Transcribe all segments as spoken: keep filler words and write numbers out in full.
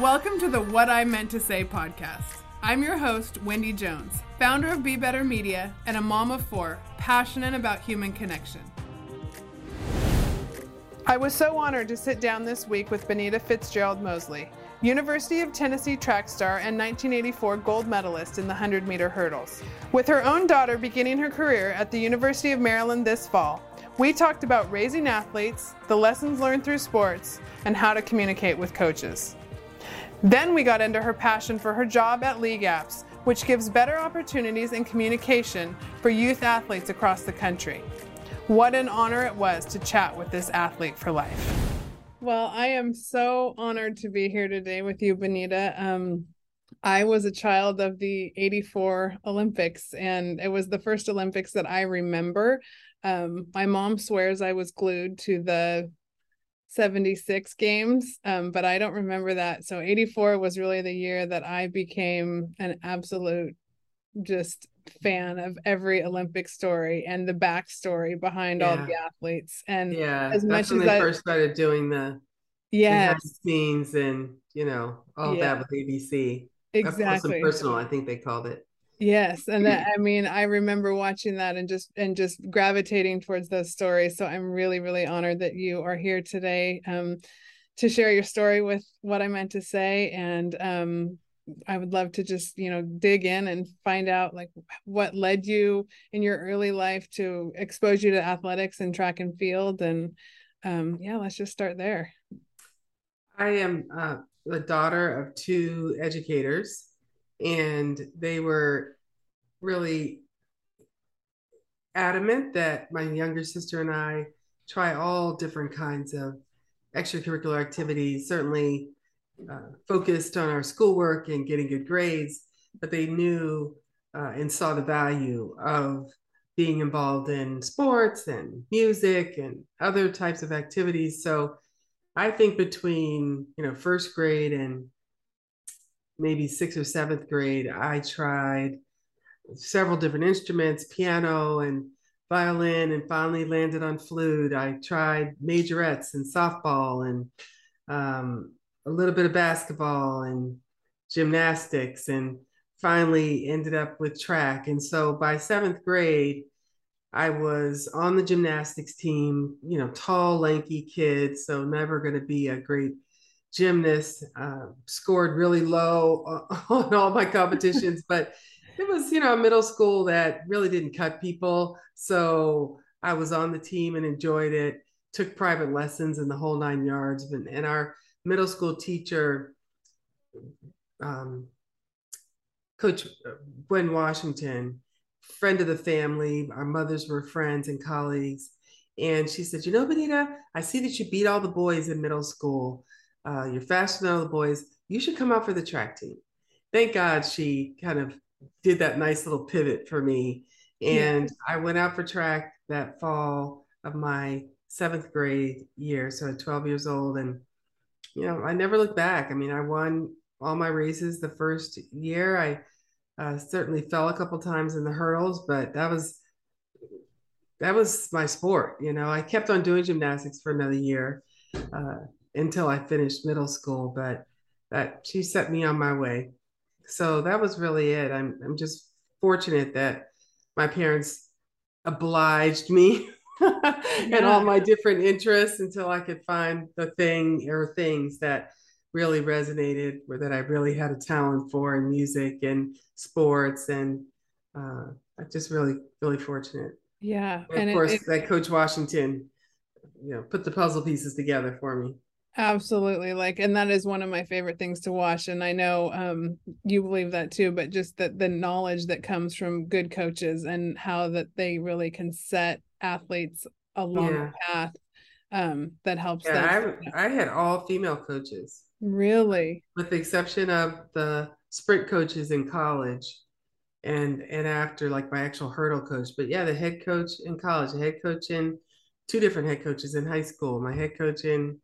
Welcome to the What I Meant to Say podcast. I'm your host, Wendy Jones, founder of Be Better Media and a mom of four, passionate about human connection. I was so honored to sit down this week with Benita Fitzgerald Mosley, University of Tennessee track star and nineteen eighty-four gold medalist in the one hundred meter hurdles. With her own daughter beginning her career at the University of Maryland this fall, we talked about raising athletes, the lessons learned through sports, and how to communicate with coaches. Then we got into her passion for her job at League Apps, which gives better opportunities in communication for youth athletes across the country. What an honor it was to chat with this athlete for life. Well, I am so honored to be here today with you, Benita. Um, I was a child of the eighty-four Olympics, and it was the first Olympics that I remember. Um, my mom swears I was glued to the seventy-six games, um, but I don't remember that. So eighty-four was really the year that I became an absolute just fan of every Olympic story and the backstory behind yeah. all the athletes. And yeah, as much that's when as they I, first started doing the yes the scenes and you know all yeah. that with A B C. Exactly, personal, I think they called it. Yes, and that, I mean, I remember watching that and just and just gravitating towards those stories. So I'm really, really honored that you are here today um, to share your story with What I Meant to Say. And um, I would love to just, you know, dig in and find out like what led you in your early life to expose you to athletics and track and field. And um, yeah, let's just start there. I am uh, the daughter of two educators. And they were really adamant that my younger sister and I try all different kinds of extracurricular activities, certainly uh, focused on our schoolwork and getting good grades, but they knew uh, and saw the value of being involved in sports and music and other types of activities. So I think between, you know, first grade and maybe sixth or seventh grade, I tried several different instruments, piano and violin, and finally landed on flute. I tried majorettes and softball and um, a little bit of basketball and gymnastics, and finally ended up with track. And so by seventh grade, I was on the gymnastics team, you know, tall, lanky kid, so never going to be a great gymnast, uh, scored really low on all my competitions, but it was, you know, middle school that really didn't cut people. So I was on the team and enjoyed it, took private lessons and the whole nine yards. And, and our middle school teacher, um, Coach Gwen Washington, friend of the family, our mothers were friends and colleagues. And she said, you know, Benita, I see that you beat all the boys in middle school. Uh, you're faster than all the boys. You should come out for the track team. Thank God she kind of did that nice little pivot for me. And yeah. I went out for track that fall of my seventh grade year. So at twelve years old, and, you know, I never looked back. I mean, I won all my races the first year. I uh, certainly fell a couple times in the hurdles, but that was, that was my sport. You know, I kept on doing gymnastics for another year. Uh, until I finished middle school, but that she set me on my way. So that was really it. I'm I'm just fortunate that my parents obliged me yeah. and all my different interests until I could find the thing or things that really resonated, or that I really had a talent for, in music and sports. And uh, I'm just really, really fortunate. Yeah. And, and of it, course, it, that Coach Washington, you know, put the puzzle pieces together for me. Absolutely. Like, and that is one of my favorite things to watch. And I know um, you believe that too, but just that the knowledge that comes from good coaches and how that they really can set athletes along yeah. the path um, that helps yeah, them. I, I had all female coaches. Really? With the exception of the sprint coaches in college and, and after, like, my actual hurdle coach. But yeah, the head coach in college, the head coach in two different head coaches in high school, my head coach in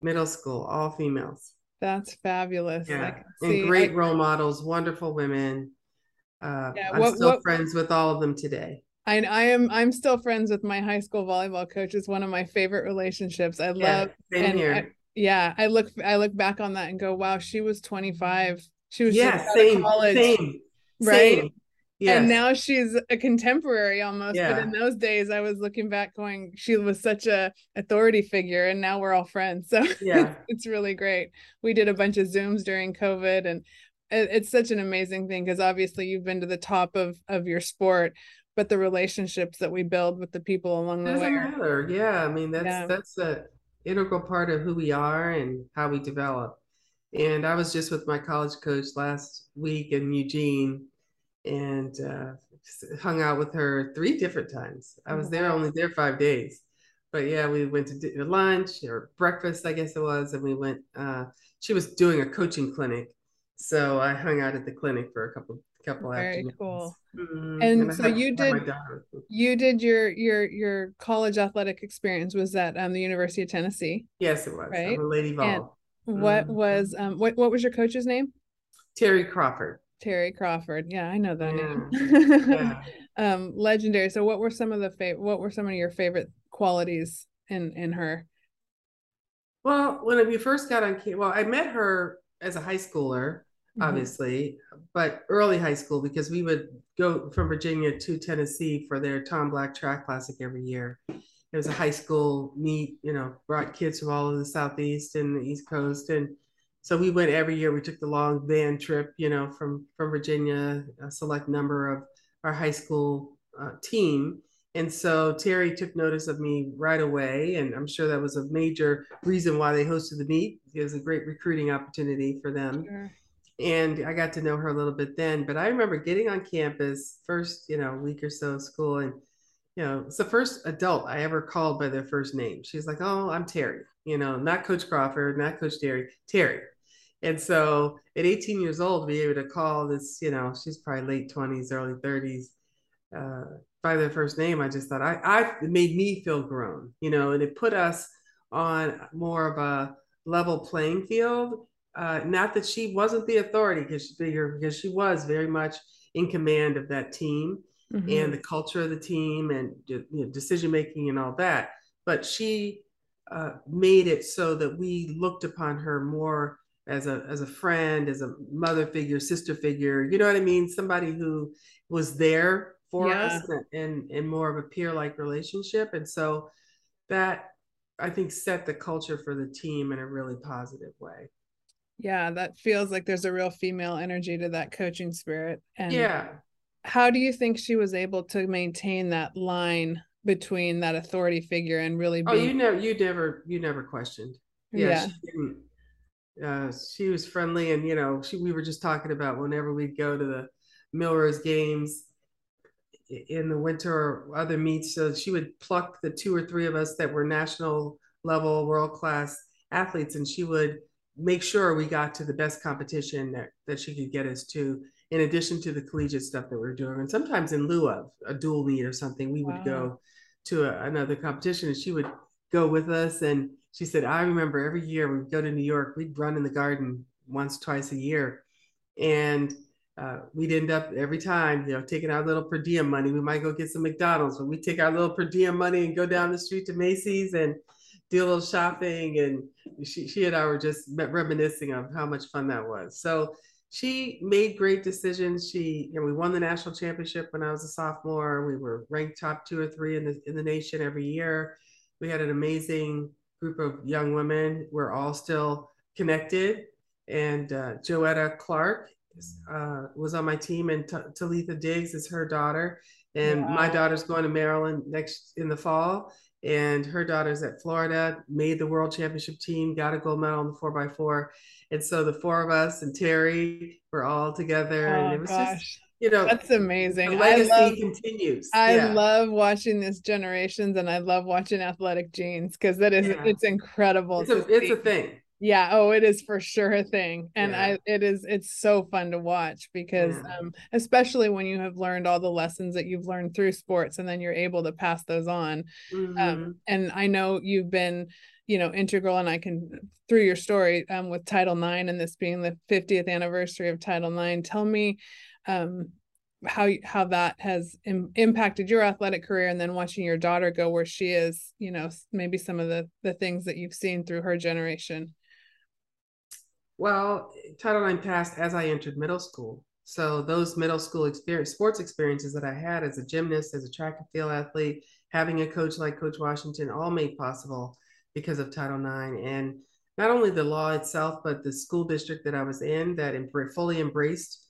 middle school, all females. That's fabulous. Yeah. I can see, and great I, role models, wonderful women. Uh, yeah, I'm what, still what, friends with all of them today. I, I am. I'm still friends with my high school volleyball coach. It's one of my favorite relationships. I love. Yeah, same and here. I, yeah, I look, I look back on that and go, wow, she was twenty-five. She was yeah, just out same, of college, same, right? Same. Yes. And now she's a contemporary almost. Yeah. But in those days, I was looking back going, she was such a authority figure, and now we're all friends. So yeah. It's really great. We did a bunch of Zooms during COVID, and it's such an amazing thing because obviously you've been to the top of, of your sport, but the relationships that we build with the people along the way matter. Yeah. I mean, that's, yeah. that's a integral part of who we are and how we develop. And I was just with my college coach last week in Eugene, and uh, hung out with her three different times. I was there only there five days, but yeah, we went to lunch or breakfast, I guess it was. And we went, uh, she was doing a coaching clinic. So I hung out at the clinic for a couple, couple Very afternoons. Very cool. Mm-hmm. And, and so you did, you did your, your, your college athletic experience was at um, the University of Tennessee. Yes, it was. Right? I'm a Lady Vol. Mm-hmm. What was, um, what, what was your coach's name? Terry Crawford. Terry Crawford. Yeah, I know that yeah. name. Yeah. um, legendary. So what were some of the fav- what were some of your favorite qualities in, in her? Well, when we first got on, well, I met her as a high schooler, mm-hmm. obviously, but early high school, because we would go from Virginia to Tennessee for their Tom Black Track Classic every year. It was a high school meet, you know, brought kids from all of the Southeast and the East Coast, and so we went every year. We took the long van trip, you know, from, from Virginia, a select number of our high school uh, team. And so Terry took notice of me right away. And I'm sure that was a major reason why they hosted the meet. It was a great recruiting opportunity for them. Sure. And I got to know her a little bit then. But I remember getting on campus first, you know, week or so of school. And, you know, it's the first adult I ever called by their first name. She's like, oh, I'm Terry. You know, not Coach Crawford, not Coach Terry, Terry. And so at eighteen years old, to be able to call this, you know, she's probably late twenties, early thirties, uh, by their first name, I just thought I, I it made me feel grown, you know, and it put us on more of a level playing field. Uh, not that she wasn't the authority, because she figured, because she was very much in command of that team, mm-hmm. and the culture of the team, and you know, decision making and all that. But she Uh, made it so that we looked upon her more as a as a friend, as a mother figure, sister figure, you know what I mean? Somebody who was there for yeah. us, and, and more of a peer-like relationship. And so that, I think, set the culture for the team in a really positive way. Yeah, that feels like there's a real female energy to that coaching spirit. And yeah. How do you think she was able to maintain that line between that authority figure and really being... oh you know you never you never questioned yeah, yeah. She, didn't, uh, she was friendly, and you know she we were just talking about whenever we'd go to the Milrose Games in the winter or other meets, so she would pluck the two or three of us that were national level world-class athletes, and she would make sure we got to the best competition that, that she could get us to, in addition to the collegiate stuff that we were doing. And sometimes in lieu of a dual meet or something, we wow. would go to a, another competition, and she would go with us. And she said, I remember every year we'd go to New York, we'd run in the garden once, twice a year. And uh, we'd end up every time, you know, taking our little per diem money. We might go get some McDonald's, but we take our little per diem money and go down the street to Macy's and do a little shopping. And she, she and I were just reminiscing of how much fun that was. So she made great decisions. She, you know, we won the national championship when I was a sophomore. We were ranked top two or three in the in the nation every year. We had an amazing group of young women. We're all still connected. And uh, Joetta Clark uh, was on my team, and T- Talitha Diggs is her daughter. And wow. my daughter's going to Maryland next in the fall. And her daughter's at Florida, made the world championship team, got a gold medal in the four by four. And so the four of us and Terry were all together. Oh, and it was gosh. just, you know, that's amazing. The legacy I love, continues. I yeah. love watching this generations, and I love watching athletic genes, because that is, yeah. it's incredible. It's a, it's a thing. Yeah. Oh, it is for sure a thing. And yeah. I, it is, it's so fun to watch, because yeah. um, especially when you have learned all the lessons that you've learned through sports, and then you're able to pass those on. Mm-hmm. Um, and I know you've been, you know, integral, and I can, through your story um, with Title nine, and this being the fiftieth anniversary of Title nine, tell me, um, how how that has im- impacted your athletic career, and then watching your daughter go where she is, you know, maybe some of the, the things that you've seen through her generation. Well, Title nine passed as I entered middle school. So those middle school experience, sports experiences that I had as a gymnast, as a track and field athlete, having a coach like Coach Washington, all made possible because of Title nine. And not only the law itself, but the school district that I was in that fully embraced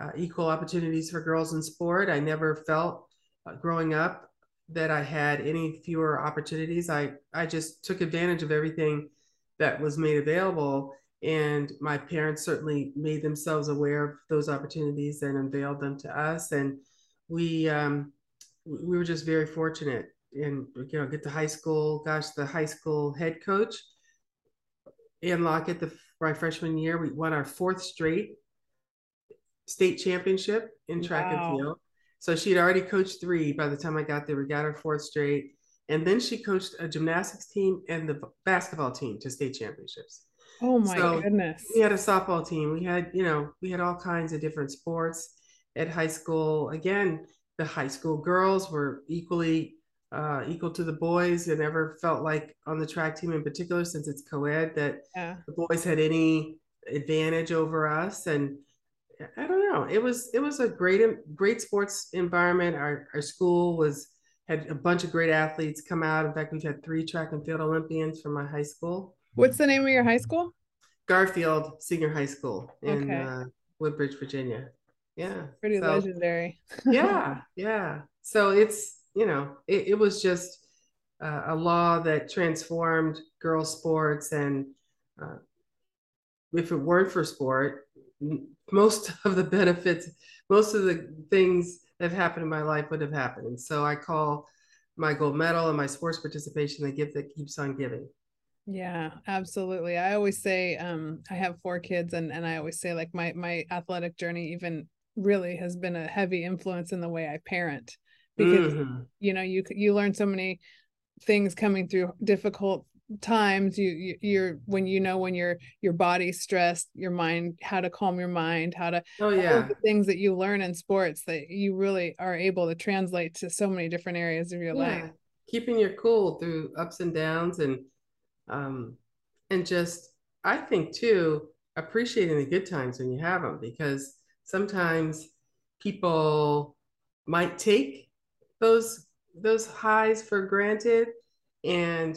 Uh, equal opportunities for girls in sport. I never felt uh, growing up that I had any fewer opportunities. I, I just took advantage of everything that was made available. And my parents certainly made themselves aware of those opportunities and unveiled them to us. And we, um, we were just very fortunate. And, you know, get to high school, gosh, the high school head coach, Ann Lockett, the, my freshman year, we won our fourth straight state championship in track wow. and field. So she'd already coached three by the time I got there. We got her fourth straight. And then she coached a gymnastics team and the basketball team to state championships. Oh my so goodness. We had a softball team. We had, you know, we had all kinds of different sports at high school. Again, the high school girls were equally uh, equal to the boys. I never felt like on the track team in particular, since it's co-ed, that yeah. the boys had any advantage over us. And I don't know. It was, it was a great, great sports environment. Our, our school was, had a bunch of great athletes come out. In fact, we've had three track and field Olympians from my high school. What's the name of your high school? Garfield Senior High School in okay. uh, Woodbridge, Virginia. Yeah. Pretty so, legendary. yeah. Yeah. So it's, you know, it, it was just uh, a law that transformed girls' sports. And uh, if it weren't for sport, most of the benefits, most of the things that have happened in my life would have happened. And so I call my gold medal and my sports participation the gift that keeps on giving. Yeah, absolutely. I always say, um, I have four kids, and, and I always say, like, my, my athletic journey even really has been a heavy influence in the way I parent, because, mm-hmm. you know, you, you learn so many things coming through difficult times. You, you you're when you know when your your body's stressed, your mind, how to calm your mind, how to oh yeah the things that you learn in sports that you really are able to translate to so many different areas of your yeah. life. Keeping your cool through ups and downs, and um and just I think too appreciating the good times when you have them, because sometimes people might take those those highs for granted. And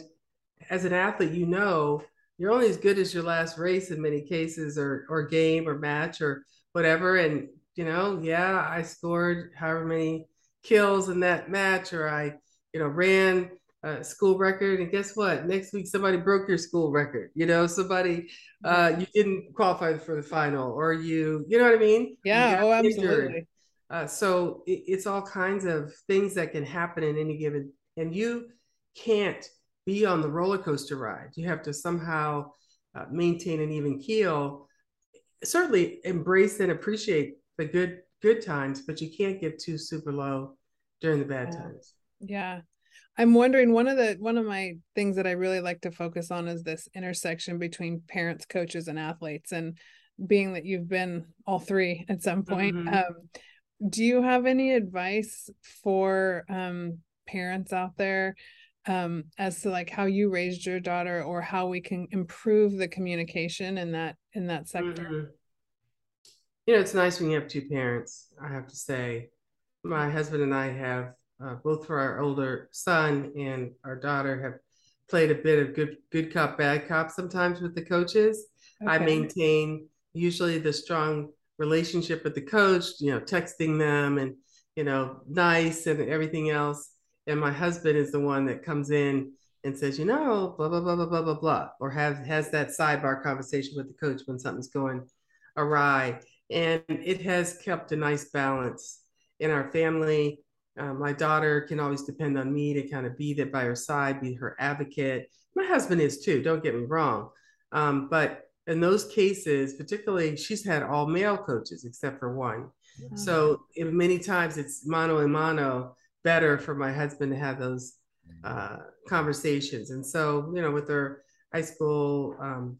as an athlete, you know, you're only as good as your last race in many cases, or, or game or match or whatever. And, you know, yeah, I scored however many kills in that match, or I, you know, ran a school record. And guess what? Next week, somebody broke your school record. You know, somebody, uh, you didn't qualify for the final, or you, you know what I mean? Yeah, oh, absolutely. Uh, so it, it's all kinds of things that can happen in any given, and you can't be on the roller coaster ride. You have to somehow uh, maintain an even keel. Certainly embrace and appreciate the good good times, but you can't get too super low during the bad yeah. times. Yeah, I'm wondering, one of the one of my things that I really like to focus on is this intersection between parents, coaches, and athletes. And being that you've been all three at some point, mm-hmm. um, do you have any advice for um, parents out there? Um, as to like how you raised your daughter, or how we can improve the communication in that, in that sector. Mm-hmm. You know, it's nice when you have two parents, I have to say. My husband and I have, uh, both for our older son and our daughter, have played a bit of good, good cop, bad cop sometimes with the coaches. Okay. I maintain usually the strong relationship with the coach, you know, texting them and, you know, nice and everything else. And my husband is the one that comes in and says, you know, blah, blah, blah, blah, blah, blah, blah, or have, has that sidebar conversation with the coach when something's going awry. And it has kept a nice balance in our family. Uh, my daughter can always depend on me to kind of be there by her side, be her advocate. My husband is too, don't get me wrong. Um, but in those cases, particularly, she's had all male coaches except for one. Mm-hmm. So it, many times it's mano a mano, better for my husband to have those uh, conversations. And so, you know, with her high school um,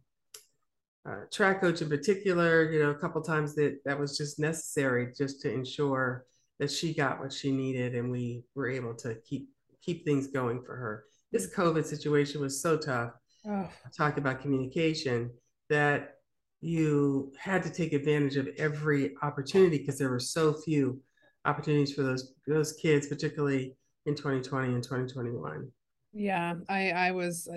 uh, track coach in particular, you know, a couple times that that was just necessary just to ensure that she got what she needed, and we were able to keep keep things going for her. This COVID situation was so tough. Oh. Talk about communication, that you had to take advantage of every opportunity, because there were so few opportunities for those those kids, particularly in twenty twenty and twenty twenty-one. Yeah, I, I was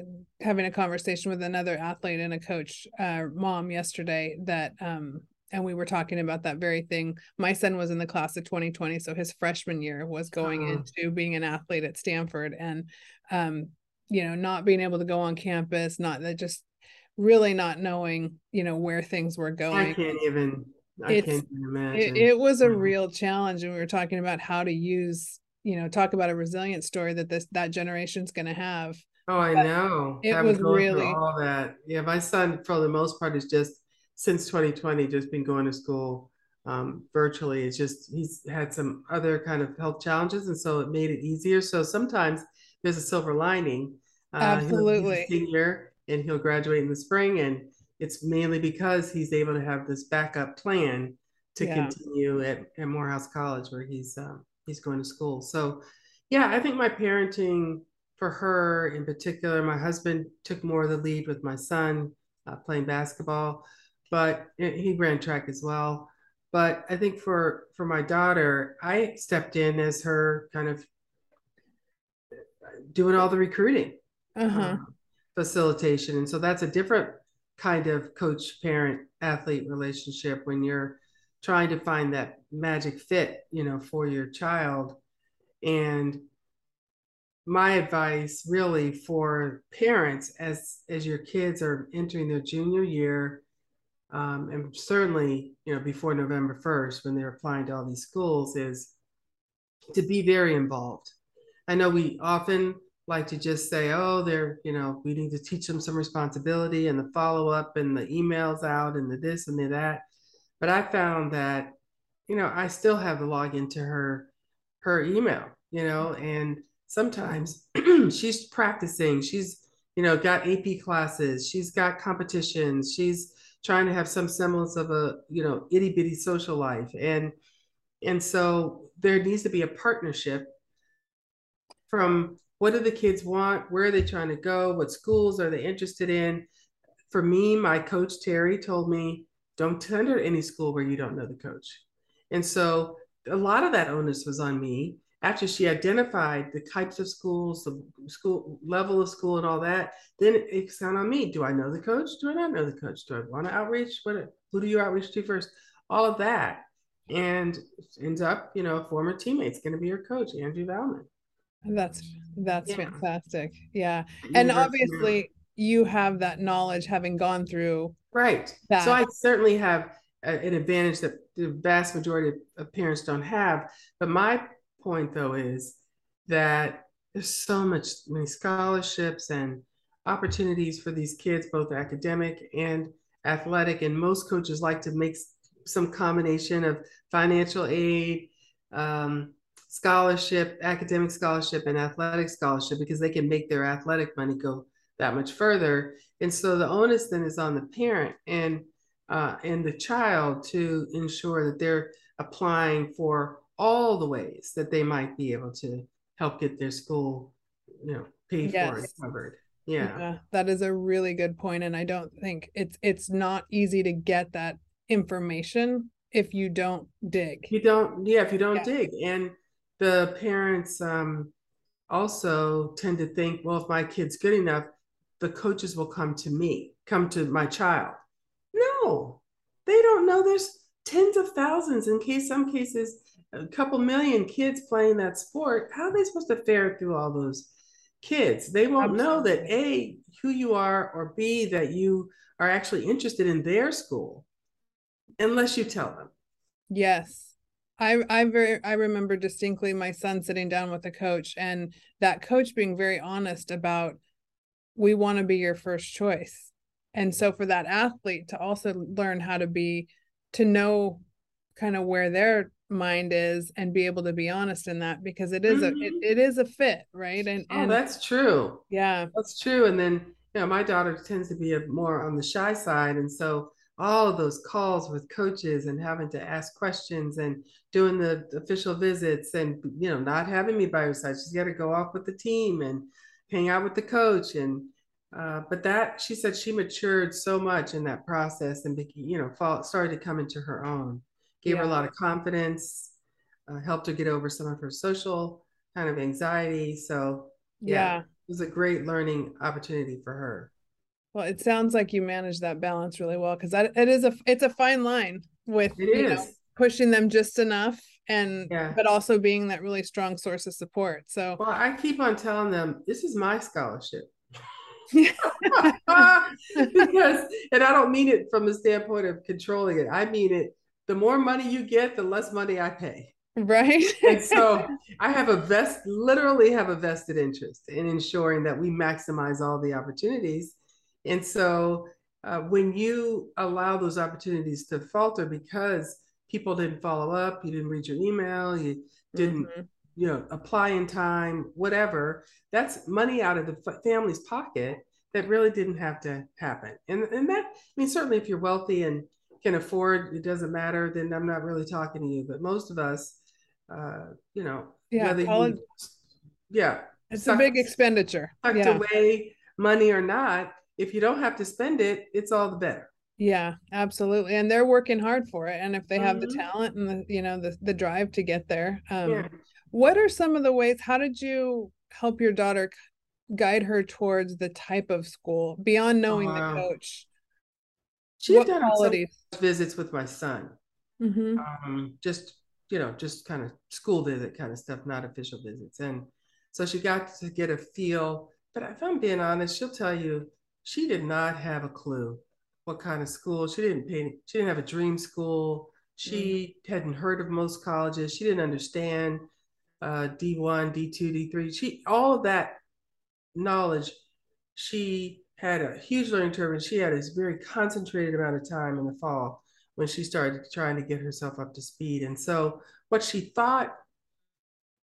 having a conversation with another athlete and a coach uh, mom yesterday that, um, and we were talking about that very thing. My son was in the class of twenty twenty, so his freshman year was going oh. into being an athlete at Stanford, and, um, you know, not being able to go on campus, not that just really not knowing, you know, where things were going. I can't even, I it's, can't even imagine. It, it was a real challenge. And we were talking about how to use, you know, talk about a resilient story that this, that generation's going to have. Oh, I but know. It was really all that. Yeah. My son, for the most part, is just since twenty twenty, just been going to school um, virtually. It's just, he's had some other kind of health challenges. And so it made it easier. So sometimes there's a silver lining. Uh, Absolutely. He's a senior and he'll graduate in the spring. And it's mainly because he's able to have this backup plan to yeah. continue at, at Morehouse College, where he's, um, he's going to school. So yeah, I think my parenting for her in particular, my husband took more of the lead with my son uh, playing basketball, but he ran track as well. But I think for, for my daughter, I stepped in as her kind of doing all the recruiting uh-huh. um, facilitation. And so that's a different kind of coach parent athlete relationship when you're trying to find that magic fit, you know, for your child. And my advice really for parents as, as your kids are entering their junior year, um, and certainly, you know, before November first, when they're applying to all these schools, is to be very involved. I know we often like to just say, oh, they're, you know, we need to teach them some responsibility and the follow-up and the emails out and the this and the that. But I found that, you know, I still have the login to her, her email, you know, and sometimes she's practicing, she's, you know, got A P classes, she's got competitions, she's trying to have some semblance of a, you know, itty bitty social life. And, and so there needs to be a partnership from what do the kids want? Where are they trying to go? What schools are they interested in? For me, my coach, Terry, told me, don't tender any school where you don't know the coach. And so a lot of that onus was on me. After she identified the types of schools, the school level of school and all that, then it's not on me. Do I know the coach? Do I not know the coach? Do I want to outreach? What, who do you outreach to first? All of that. And ends up, you know, a former teammate's going to be your coach, Andrew Valman. That's, that's yeah. fantastic. Yeah. And obviously you have that knowledge, having gone through Right. That. So I certainly have a, an advantage that the vast majority of parents don't have. But my point, though, is that there's so much many scholarships and opportunities for these kids, both academic and athletic. And most coaches like to make some combination of financial aid, um, scholarship, academic scholarship, and athletic scholarship, because they can make their athletic money go that much further. And so the onus then is on the parent and uh, and the child to ensure that they're applying for all the ways that they might be able to help get their school, you know, paid yes. for and covered. Yeah. yeah, that is a really good point. And I don't think it's it's not easy to get that information if you don't dig. You don't, yeah, if you don't yeah. dig. And the parents um, also tend to think, well, if my kid's good enough, the coaches will come to me, come to my child. No, they don't know there's tens of thousands, in case some cases, a couple million kids playing that sport. How are they supposed to fare through all those kids? They won't know that A, who you are, or B, that you are actually interested in their school, unless you tell them. Yes. I I very I remember distinctly my son sitting down with a coach, and that coach being very honest about, we want to be your first choice. And so for that athlete to also learn how to be, to know kind of where their mind is and be able to be honest in that, because it is mm-hmm. a, it, it is a fit, right? And, oh, and that's true. Yeah, that's true. And then, you know, my daughter tends to be a, more on the shy side. And so all of those calls with coaches and having to ask questions and doing the official visits and, you know, not having me by her side. She's got to go off with the team and hang out with the coach. And, uh, but that, she said she matured so much in that process and, you know, fall, started to come into her own, gave yeah. her a lot of confidence, uh, helped her get over some of her social kind of anxiety. So yeah, yeah. it was a great learning opportunity for her. Well, it sounds like you managed that balance really well, because that it is a it's a fine line with you know, pushing them just enough and yeah. but also being that really strong source of support. So well, I keep on telling them this is my scholarship because, and I don't mean it from the standpoint of controlling it. I mean it. The more money you get, the less money I pay. Right. And so I have a vest, literally have a vested interest in ensuring that we maximize all the opportunities. And so uh, when you allow those opportunities to falter because people didn't follow up, you didn't read your email, you didn't, mm-hmm. you know, apply in time, whatever, that's money out of the family's pocket that really didn't have to happen. And, and that, I mean, certainly if you're wealthy and can afford, it doesn't matter, then I'm not really talking to you. But most of us, uh, you know, yeah, you, yeah it's sucked, a big expenditure. Tucked yeah. away money or not, if you don't have to spend it, it's all the better. Yeah, absolutely. And they're working hard for it. And if they have mm-hmm. the talent and the, you know, the, the drive to get there, um, yeah. what are some of the ways, how did you help your daughter guide her towards the type of school beyond knowing uh, the coach? She had done qualities? So visits with my son, mm-hmm. um, just, you know, just kind of school visit kind of stuff, not official visits. And so she got to get a feel, but if I'm being honest, she'll tell you, she did not have a clue what kind of school. She didn't pay, she didn't have a dream school. She mm. hadn't heard of most colleges. She didn't understand uh, D one, D two, D three. She, all of that knowledge, she had a huge learning curve, and she had a very concentrated amount of time in the fall when she started trying to get herself up to speed. And so what she thought,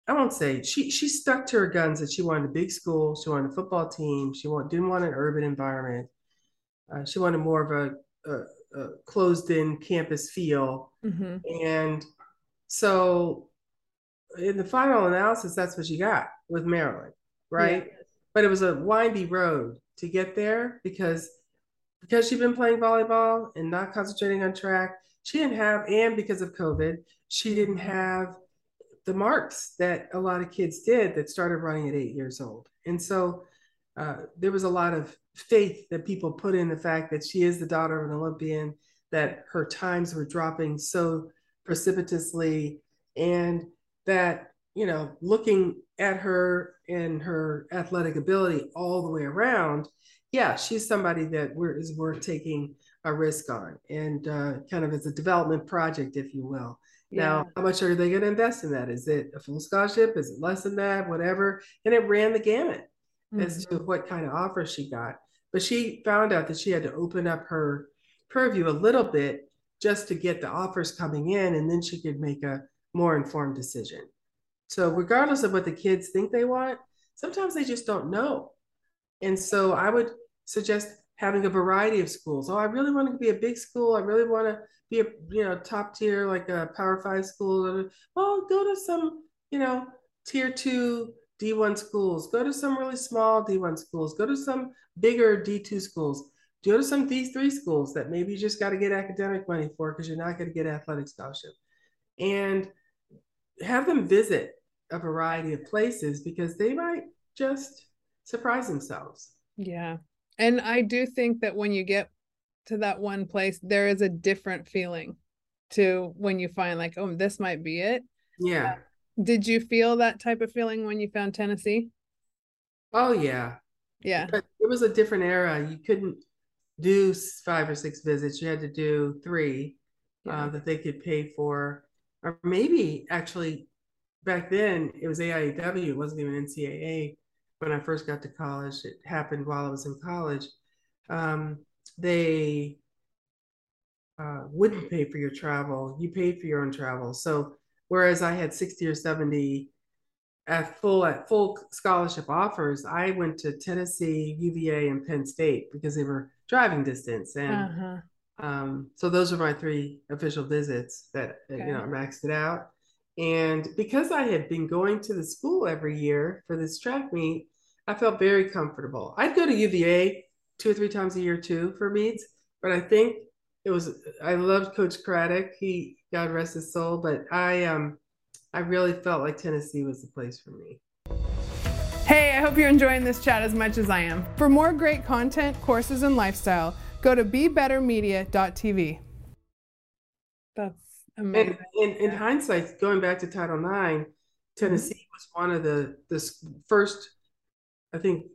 I won't say she, she stuck to her guns that she wanted a big school. She wanted a football team. She want, didn't want an urban environment. Uh, she wanted more of a, a, a closed in campus feel. Mm-hmm. And so in the final analysis, that's what she got with Maryland. Right. Yeah. But it was a windy road to get there because, because she'd been playing volleyball and not concentrating on track. She didn't have, and because of COVID, she didn't have the marks that a lot of kids did that started running at eight years old. And so uh, there was a lot of faith that people put in the fact that she is the daughter of an Olympian, that her times were dropping so precipitously, and that, you know, looking at her and her athletic ability all the way around, yeah, she's somebody that we're, is worth taking a risk on, and uh, kind of as a development project, if you will. Now, yeah. how much are they going to invest in that? Is it a full scholarship? Is it less than that? Whatever. And it ran the gamut mm-hmm. as to what kind of offer she got. But she found out that she had to open up her purview a little bit just to get the offers coming in, and then she could make a more informed decision. So regardless of what the kids think they want, sometimes they just don't know. And so I would suggest having a variety of schools. Oh, I really want to be a big school. I really want to be a, you know, top tier, like a power five school. Well, go to some, you know, tier two D one schools, go to some really small D one schools, go to some bigger D two schools, go to some D three schools that maybe you just got to get academic money for because you're not going to get athletic scholarship, and have them visit a variety of places because they might just surprise themselves. Yeah. And I do think that when you get to that one place, there is a different feeling to when you find like, oh, this might be it. Yeah. Uh, did you feel that type of feeling when you found Tennessee? Oh, yeah. Yeah. But it was a different era. You couldn't do five or six visits. You had to do three yeah. uh, that they could pay for. Or maybe actually back then it was A I A W. It wasn't even N C A A. When I first got to college, it happened while I was in college. Um, they uh, wouldn't pay for your travel. You paid for your own travel. So whereas I had sixty or seventy at full at full scholarship offers, I went to Tennessee, U V A, and Penn State because they were driving distance. And uh-huh. Um, so those were my three official visits that, okay. you know, maxed it out. And because I had been going to the school every year for this track meet, I felt very comfortable. I'd go to U V A two or three times a year too for meets, but I think it was, I loved Coach Craddock. He, God rest his soul, but I, um, I really felt like Tennessee was the place for me. Hey, I hope you're enjoying this chat as much as I am. For more great content, courses, and lifestyle, go to be better media dot t v. That's amazing. And, and, in hindsight, going back to Title nine, Tennessee was one of the, the first, I think,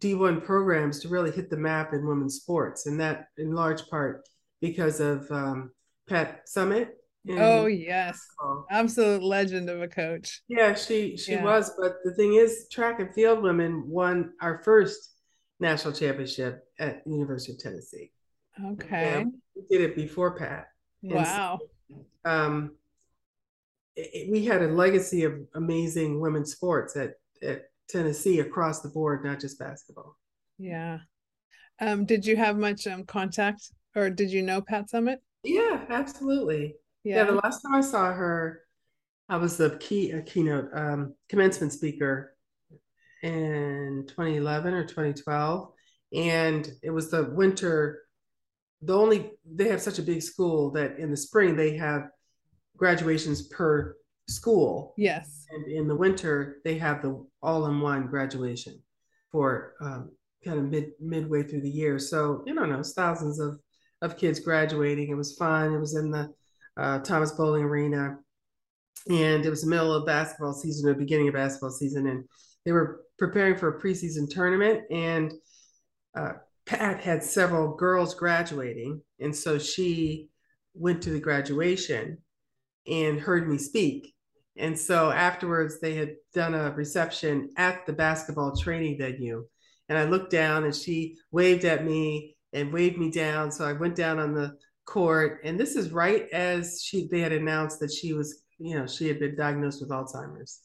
D one programs to really hit the map in women's sports, and that in large part because of um, Pat Summitt. Oh, yes. Football. Absolute legend of a coach. Yeah, she, she yeah. was. But the thing is, track and field women won our first national championship at the University of Tennessee. Okay. And we did it before Pat. Wow. So, um, it, we had a legacy of amazing women's sports at, at Tennessee across the board, not just basketball. Yeah. Um, did you have much um, contact, or did you know Pat Summitt? Yeah, absolutely. Yeah. yeah, the last time I saw her, I was the key a keynote um, commencement speaker in twenty eleven or twenty twelve, and it was the winter. The only they have such a big school that in the spring they have graduations per school. Yes, and in the winter they have the all-in-one graduation for um, kind of mid midway through the year. So you don't know, thousands of of kids graduating. It was fun. It was in the Uh, Thomas Bowling Arena, and it was the middle of basketball season, the beginning of basketball season, and they were preparing for a preseason tournament, and uh, Pat had several girls graduating, and so she went to the graduation and heard me speak, and so afterwards they had done a reception at the basketball training venue, and I looked down and she waved at me and waved me down, so I went down on the court, and this is right as she they had announced that she was, you know, she had been diagnosed with Alzheimer's,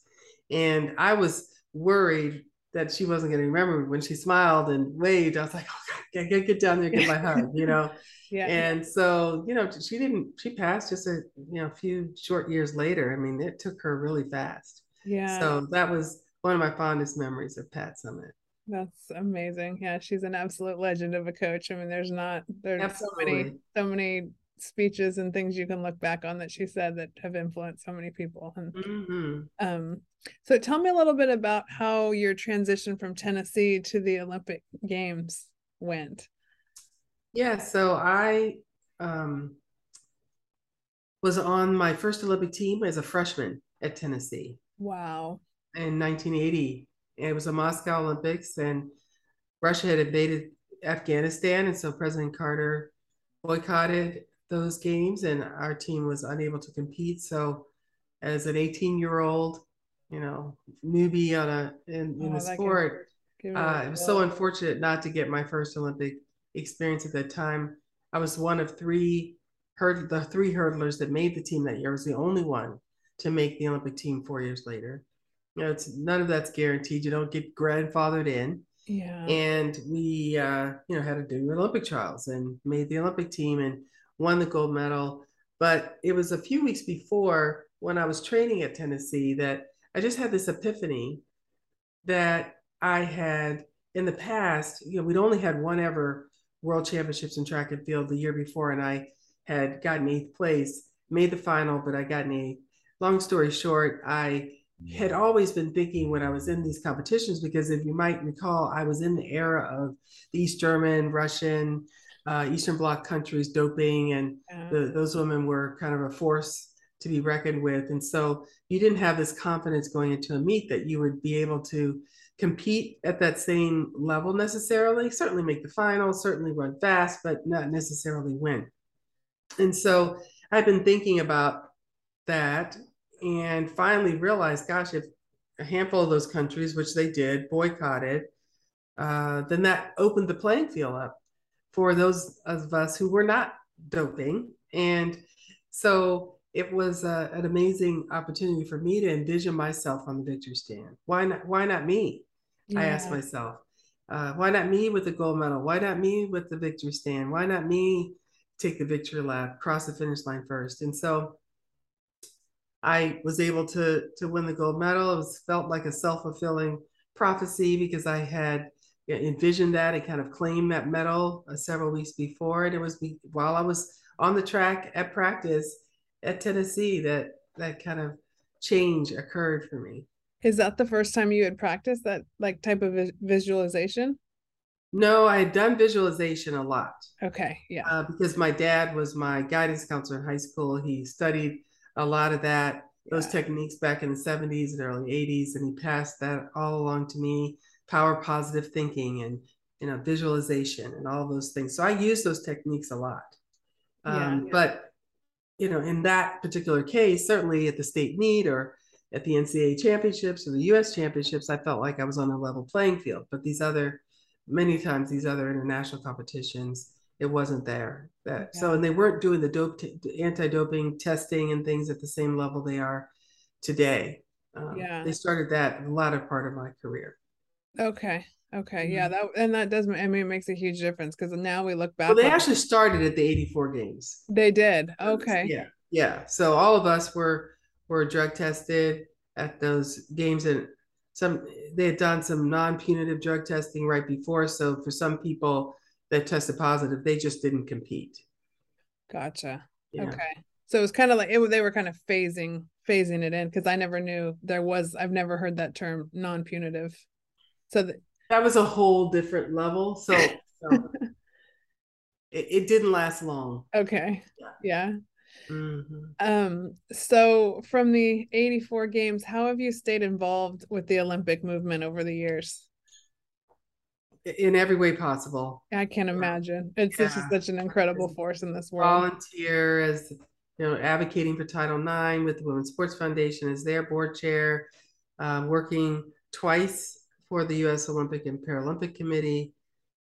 and I was worried that she wasn't going to remember me. When she smiled and waved, I was like, oh God, get, get down there and get my hug, you know. Yeah. And so, you know, she didn't she passed just a you know a few short years later. I mean, it took her really fast. Yeah. So that was one of my fondest memories of Pat Summitt. That's amazing. Yeah, she's an absolute legend of a coach. I mean, there's not there's Absolutely. so many so many speeches and things you can look back on that she said that have influenced so many people. And mm-hmm. um, so tell me a little bit about how your transition from Tennessee to the Olympic Games went. Yeah, so I um, was on my first Olympic team as a freshman at Tennessee. Wow. In nineteen eighty. It was a Moscow Olympics, and Russia had invaded Afghanistan, and so President Carter boycotted those games, and our team was unable to compete. So as an eighteen-year-old, you know, newbie on a in, in oh, the sport, can, can uh, it was so unfortunate not to get my first Olympic experience at that time. I was one of three hurd- the three hurdlers that made the team that year. I was the only one to make the Olympic team four years later. You know, it's none of that's guaranteed. You don't get grandfathered in. Yeah. And we, uh, you know, had to do Olympic trials and made the Olympic team and won the gold medal. But it was a few weeks before, when I was training at Tennessee, that I just had this epiphany that I had in the past. You know, we'd only had one ever world championships in track and field the year before, and I had gotten eighth place, made the final, but I got an eighth. Long story short, I had always been thinking when I was in these competitions, because if you might recall, I was in the era of the East German, Russian, uh, Eastern Bloc countries doping, and yeah. the, those women were kind of a force to be reckoned with. And so you didn't have this confidence going into a meet that you would be able to compete at that same level necessarily, certainly make the final, certainly run fast, but not necessarily win. And so I've been thinking about that, and finally realized, gosh, if a handful of those countries, which they did, boycotted, uh, then that opened the playing field up for those of us who were not doping. And so it was a, an amazing opportunity for me to envision myself on the victory stand. Why not? Why not me? Yeah. I asked myself. Uh, why not me with the gold medal? Why not me with the victory stand? Why not me take the victory lap, cross the finish line first? And so I was able to, to win the gold medal. It was, felt like a self-fulfilling prophecy because I had envisioned that and kind of claimed that medal uh, several weeks before. And it was be, while I was on the track at practice at Tennessee that that kind of change occurred for me. Is that the first time you had practiced that like type of visualization? No, I had done visualization a lot. Okay. Yeah. Uh, because my dad was my guidance counselor in high school. He studied a lot of that, those yeah. techniques back in the seventies and early eighties. And he passed that all along to me, power positive thinking and, you know, visualization and all those things. So I used those techniques a lot. Um, yeah. But, you know, in that particular case, certainly at the state meet or at the N C double A championships or the U S championships, I felt like I was on a level playing field. But these other, many times these other international competitions, it wasn't there. That, yeah. So, and they weren't doing the dope, t- anti-doping testing and things at the same level they are today. Um, yeah. They started that in the latter part of my career. Okay. Okay. Mm-hmm. Yeah. That, and that does, I mean, it makes a huge difference because now we look back. Well, they like, actually started at the eighty-four games. They did. Okay. Yeah. Yeah. So all of us were, were drug tested at those games, and some they had done some non-punitive drug testing right before. So for some people that tested positive, they just didn't compete. Gotcha. Yeah. Okay. So it was kind of like it, they were kind of phasing, phasing it in because I never knew there was, I've never heard that term non-punitive. So th- that was a whole different level. So, so it, it didn't last long. Okay. Yeah. Yeah. Mm-hmm. Um, so from the eighty-four games, how have you stayed involved with the Olympic movement over the years? In every way possible. I can't imagine. It's yeah. just such an incredible force in this world. Volunteer as, you know, advocating for Title nine with the Women's Sports Foundation as their board chair, uh, working twice for the U S Olympic and Paralympic Committee,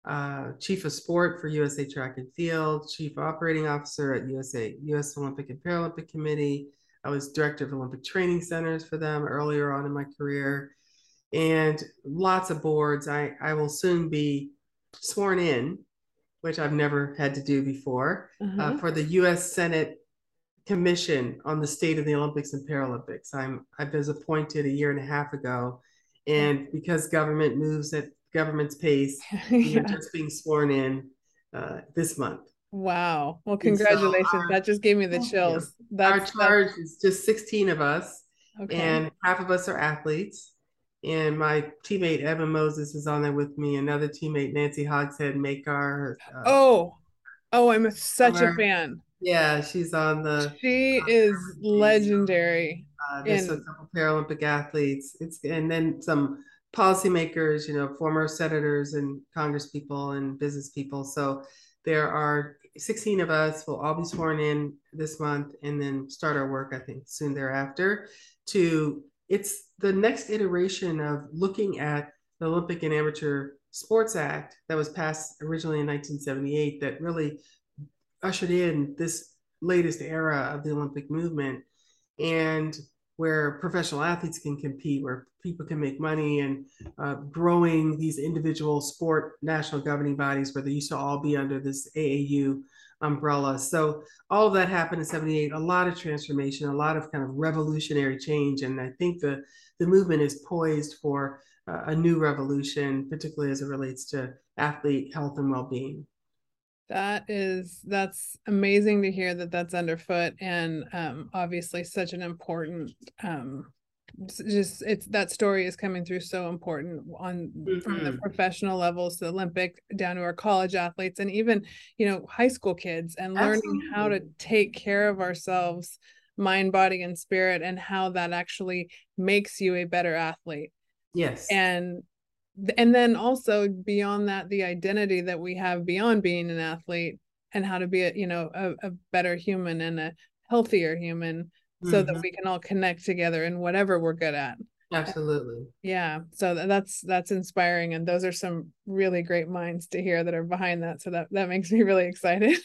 Uh, Chief of Sport for U S A Track and Field, Chief Operating Officer at U S A U S Olympic and Paralympic Committee. I was Director of Olympic Training Centers for them earlier on in my career, and lots of boards. I, I will soon be sworn in, which I've never had to do before, mm-hmm. uh, for the U S Senate Commission on the State of the Olympics and Paralympics. I'm I was appointed a year and a half ago, and because government moves at government's pace, yeah. just being sworn in uh, this month. Wow. Well, congratulations. So our, that just gave me the chills. Yeah. That's, our charge that's... is just sixteen of us, okay. and half of us are athletes. And my teammate, Evan Moses, is on there with me. Another teammate, Nancy Hogshead, Makar. Uh, oh, oh, I'm such summer. a fan. Yeah, she's on the... She uh, is legendary. Uh, there's and... a couple Paralympic athletes. It's and then some... policymakers, you know, former senators and congresspeople and business people. So there are sixteen of us. We'll all be sworn in this month and then start our work, I think, soon thereafter. To it's the next iteration of looking at the Olympic and Amateur Sports Act that was passed originally in nineteen seventy-eight that really ushered in this latest era of the Olympic movement, and where professional athletes can compete, where people can make money, and uh, growing these individual sport national governing bodies where they used to all be under this A A U umbrella. So all of that happened in seventy-eight, a lot of transformation, a lot of kind of revolutionary change. And I think the, the movement is poised for uh, a new revolution, particularly as it relates to athlete health and well-being. That is, that's amazing to hear that that's underfoot, and um, obviously such an important, um, just it's that story is coming through so important on mm-hmm. from the professional levels to the Olympic down to our college athletes and even, you know, high school kids, and learning Absolutely. how to take care of ourselves, mind, body, and spirit, and how that actually makes you a better athlete. Yes. And And then also beyond that, the identity that we have beyond being an athlete, and how to be a, you know, a, a better human and a healthier human, mm-hmm. so that we can all connect together in whatever we're good at. Absolutely. Yeah. So that's, that's inspiring. And those are some really great minds to hear that are behind that. So that, that makes me really excited.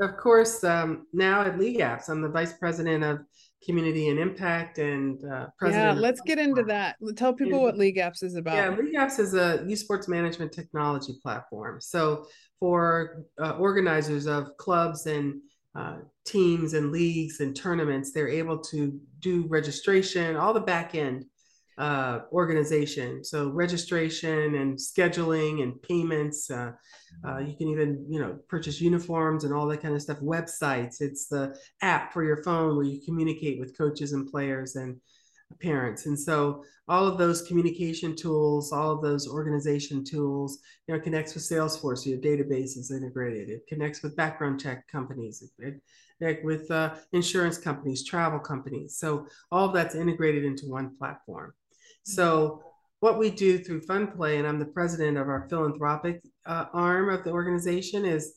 Of course, um, now at League Apps, I'm the vice president of community and impact and uh, president. Yeah, let's get into that. Tell people and, what League Apps is about. Yeah, League Apps is a youth sports management technology platform. So for uh, organizers of clubs and uh, teams and leagues and tournaments, they're able to do registration, all the back end uh, organization. So registration and scheduling and payments. Uh, uh, you can even, you know, purchase uniforms and all that kind of stuff. Websites. It's the app for your phone where you communicate with coaches and players and parents. And so all of those communication tools, all of those organization tools, you know, it connects with Salesforce. So your database is integrated. It connects with background check companies. It, it, with uh, insurance companies, travel companies. So all of that's integrated into one platform. So what we do through FunPlay, and I'm the president of our philanthropic uh, arm of the organization, is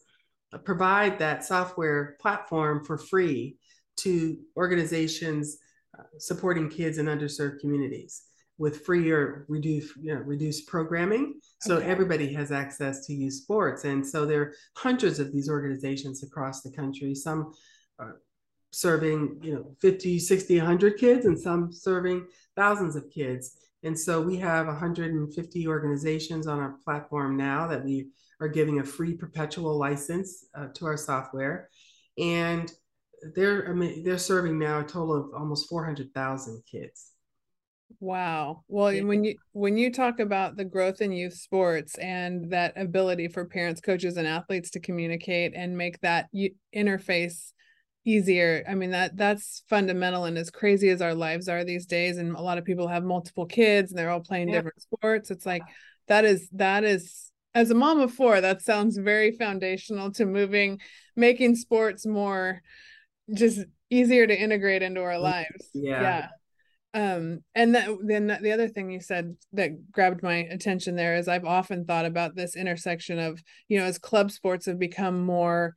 provide that software platform for free to organizations uh, supporting kids in underserved communities with free or reduced, you know, reduced programming. So okay. Everybody has access to youth sports. And so there are hundreds of these organizations across the country. Some are serving, you know, fifty, sixty, a hundred kids, and some serving thousands of kids. And so we have one hundred fifty organizations on our platform now that we are giving a free perpetual license uh, to our software. And they're, I mean, they're serving now a total of almost four hundred thousand kids. Wow. Well, yeah. when you when you talk about the growth in youth sports and that ability for parents, coaches, and athletes to communicate and make that interface easier. I mean, that that's fundamental. And as crazy as our lives are these days, and a lot of people have multiple kids and they're all playing yeah. different sports. It's like, that is, that is, as a mom of four, that sounds very foundational to moving, making sports more just easier to integrate into our lives. Yeah. yeah. Um, and that, then the other thing you said that grabbed my attention there is I've often thought about this intersection of, you know, as club sports have become more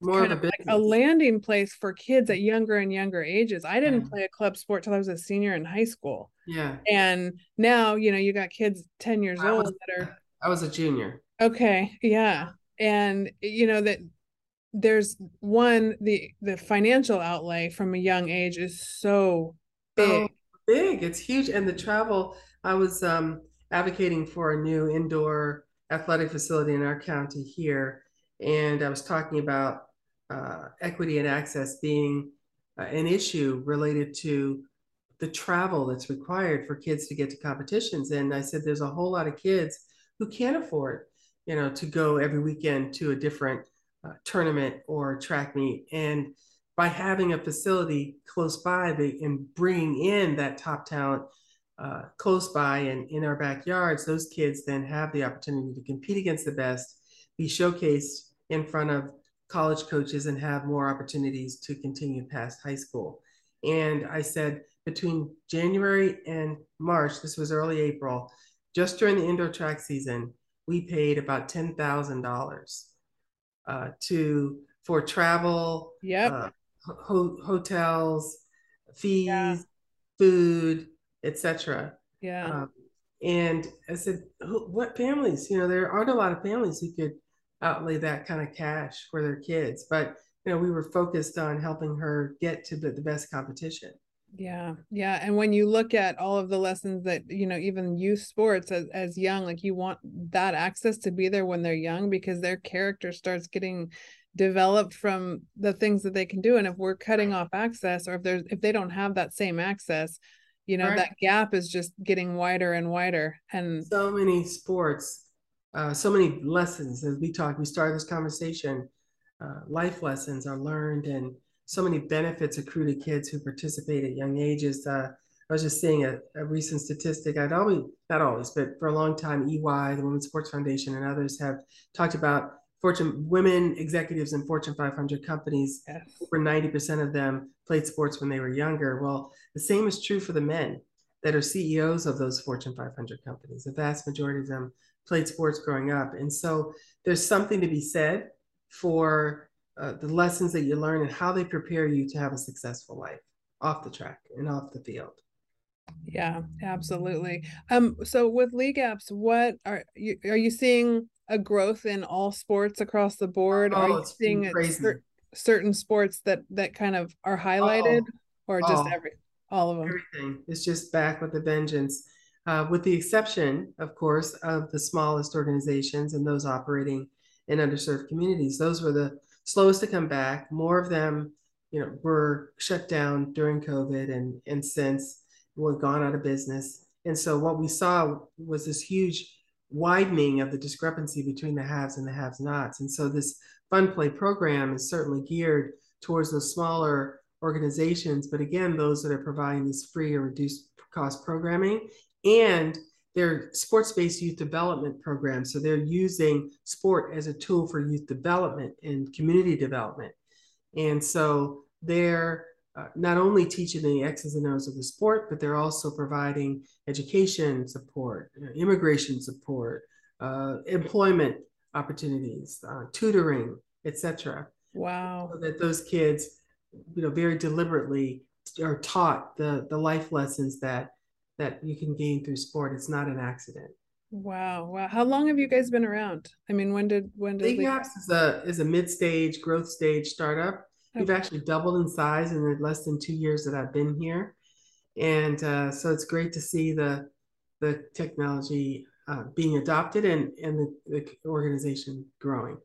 More kind of, of a, like a landing place for kids at younger and younger ages. I didn't yeah. play a club sport till I was a senior in high school. Yeah. And now, you know, you got kids ten years I old was, that are. I was a junior. Okay. Yeah. And you know that there's one the the financial outlay from a young age is so big. So big. It's huge. And the travel. I was um, advocating for a new indoor athletic facility in our county here, and I was talking about Uh, equity and access being uh, an issue related to the travel that's required for kids to get to competitions. And I said, there's a whole lot of kids who can't afford, you know, to go every weekend to a different uh, tournament or track meet. And by having a facility close by and bringing in that top talent uh, close by and in our backyards, those kids then have the opportunity to compete against the best, be showcased in front of college coaches, and have more opportunities to continue past high school. And I said, between January and March, this was early April, just during the indoor track season, we paid about ten thousand dollars uh, to for travel, yep. uh, ho hotels, fees, yeah. food, et cetera. Yeah. Um, and I said, what families? You know, there aren't a lot of families who could outlay that kind of cash for their kids, but you know, we were focused on helping her get to the, the best competition. Yeah. Yeah. And when you look at all of the lessons that, you know, even youth sports as, as young, like you want that access to be there when they're young, because their character starts getting developed from the things that they can do. And if we're cutting off access, or if there's, if they don't have that same access, you know, right. that gap is just getting wider and wider. And so many sports, Uh, so many lessons, as we talked, we started this conversation, uh, life lessons are learned, and so many benefits accrue to kids who participate at young ages. Uh, I was just seeing a, a recent statistic. I'd always, not always, but for a long time, E Y, the Women's Sports Foundation, and others have talked about Fortune women executives in Fortune five hundred companies, yes. over ninety percent of them played sports when they were younger. Well, the same is true for the men that are C E Os of those Fortune five hundred companies. The vast majority of them played sports growing up. And so there's something to be said for uh, the lessons that you learn and how they prepare you to have a successful life off the track and off the field. Yeah, absolutely. Um, so with League Apps, what are you, are you seeing a growth in all sports across the board? Oh, are you seeing a cer certain sports that, that kind of are highlighted? Oh, or just all, every, all of them? Everything. It's just back with a vengeance, uh, with the exception, of course, of the smallest organizations and those operating in underserved communities. Those were the slowest to come back. More of them, you know, were shut down during COVID and, and since were gone out of business. And so what we saw was this huge widening of the discrepancy between the haves and the have-nots. And so this FunPlay program is certainly geared towards those smaller organizations, but again, those that are providing this free or reduced cost programming, and their sports-based youth development programs. So they're using sport as a tool for youth development and community development. And so they're uh, not only teaching the X's and O's of the sport, but they're also providing education support, you know, immigration support, uh, employment opportunities, uh, tutoring, et cetera. Wow. So that those kids, you know, very deliberately are taught the, the life lessons that, that you can gain through sport. It's not an accident. Wow. Wow. How long have you guys been around? I mean, when did, when did League Apps is a, is a mid-stage growth stage startup. Okay. We've actually doubled in size in the less than two years that I've been here. And uh, so it's great to see the, the technology uh, being adopted and, and the, the organization growing.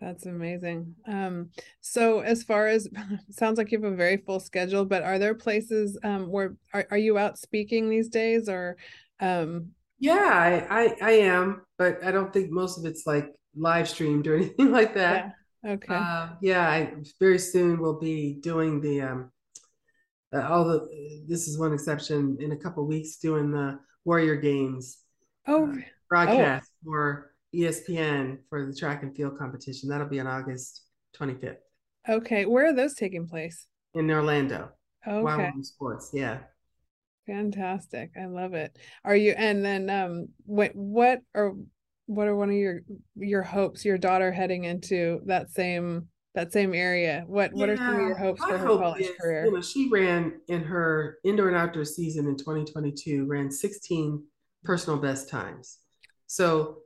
That's amazing. Um, so as far as, sounds like you have a very full schedule, but are there places um, where, are, are you out speaking these days or? Um... Yeah, I, I, I am, but I don't think most of it's like live streamed or anything like that. Yeah. Okay. Uh, yeah, I very soon will be doing the, um, uh, all the, this is one exception, in a couple of weeks doing the Warrior Games oh. uh, broadcast oh. for E S P N for the track and field competition. That'll be on August twenty-fifth. Okay. Where are those taking place? In Orlando. Okay. Wild Sports. Yeah. Fantastic. I love it. Are you, and then um, what, what are, what are one of your, your hopes, your daughter heading into that same, that same area? What, yeah, what are some of your hopes for her hope college is, career? You know, she ran in her indoor and outdoor season in twenty twenty-two, ran sixteen personal best times. So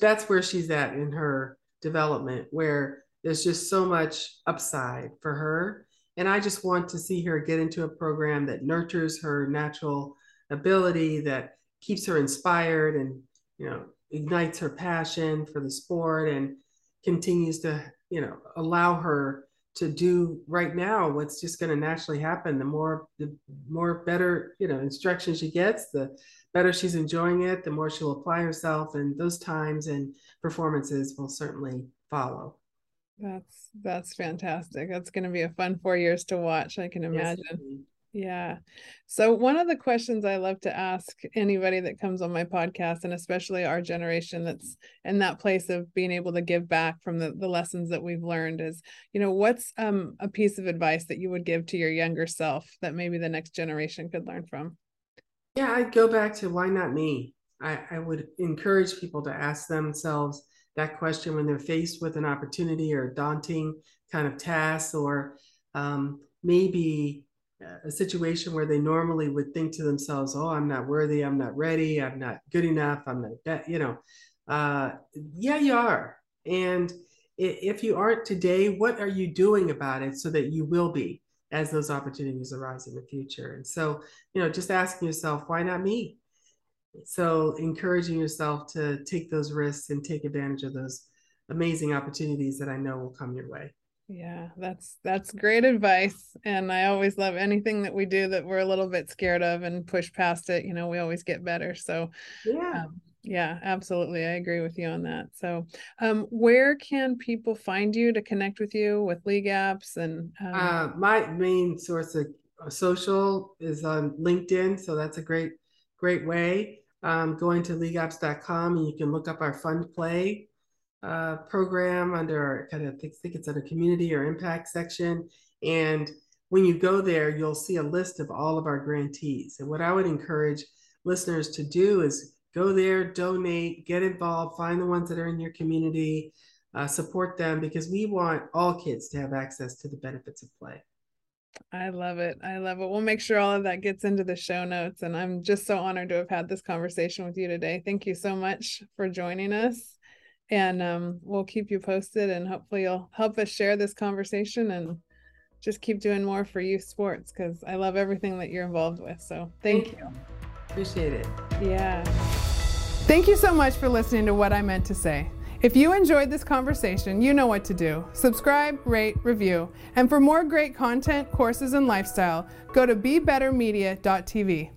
that's where she's at in her development, where there's just so much upside for her. And I just want to see her get into a program that nurtures her natural ability, that keeps her inspired and, you know, ignites her passion for the sport and continues to, you know, allow her to do right now what's just going to naturally happen. The more, the more better, you know, instruction she gets, the better she's enjoying it, the more she'll apply herself, and those times and performances will certainly follow. That's, that's fantastic. That's going to be a fun four years to watch, I can imagine. Yes, yeah. So one of the questions I love to ask anybody that comes on my podcast, and especially our generation that's in that place of being able to give back from the, the lessons that we've learned, is, you know, what's um, a piece of advice that you would give to your younger self that maybe the next generation could learn from? Yeah, I'd go back to why not me? I, I would encourage people to ask themselves that question when they're faced with an opportunity or a daunting kind of task, or um, maybe a situation where they normally would think to themselves, oh, I'm not worthy, I'm not ready, I'm not good enough, I'm not that, you know. Uh, yeah, you are. And if you aren't today, what are you doing about it so that you will be as those opportunities arise in the future? And so, you know, just asking yourself, why not me? So encouraging yourself to take those risks and take advantage of those amazing opportunities that I know will come your way. Yeah, that's, that's great advice. And I always love anything that we do that we're a little bit scared of and push past it. You know, we always get better. So yeah, um, yeah, absolutely. I agree with you on that. So um, where can people find you to connect with you, with League Apps? And um... uh, my main source of social is on LinkedIn. So that's a great, great way. Um, going to league apps dot com, and you can look up our FunPlay uh, program under our kind of, I think, think it's under community or impact section. And when you go there, you'll see a list of all of our grantees. And what I would encourage listeners to do is go there, donate, get involved, find the ones that are in your community, uh, support them, because we want all kids to have access to the benefits of play. I love it. I love it. We'll make sure all of that gets into the show notes. And I'm just so honored to have had this conversation with you today. Thank you so much for joining us. And um, we'll keep you posted, and hopefully you'll help us share this conversation and just keep doing more for youth sports, because I love everything that you're involved with. So thank you. Appreciate it. Yeah. Thank you so much for listening to What I Meant to Say. If you enjoyed this conversation, you know what to do. Subscribe, rate, review. And for more great content, courses, and lifestyle, go to be better media dot t v.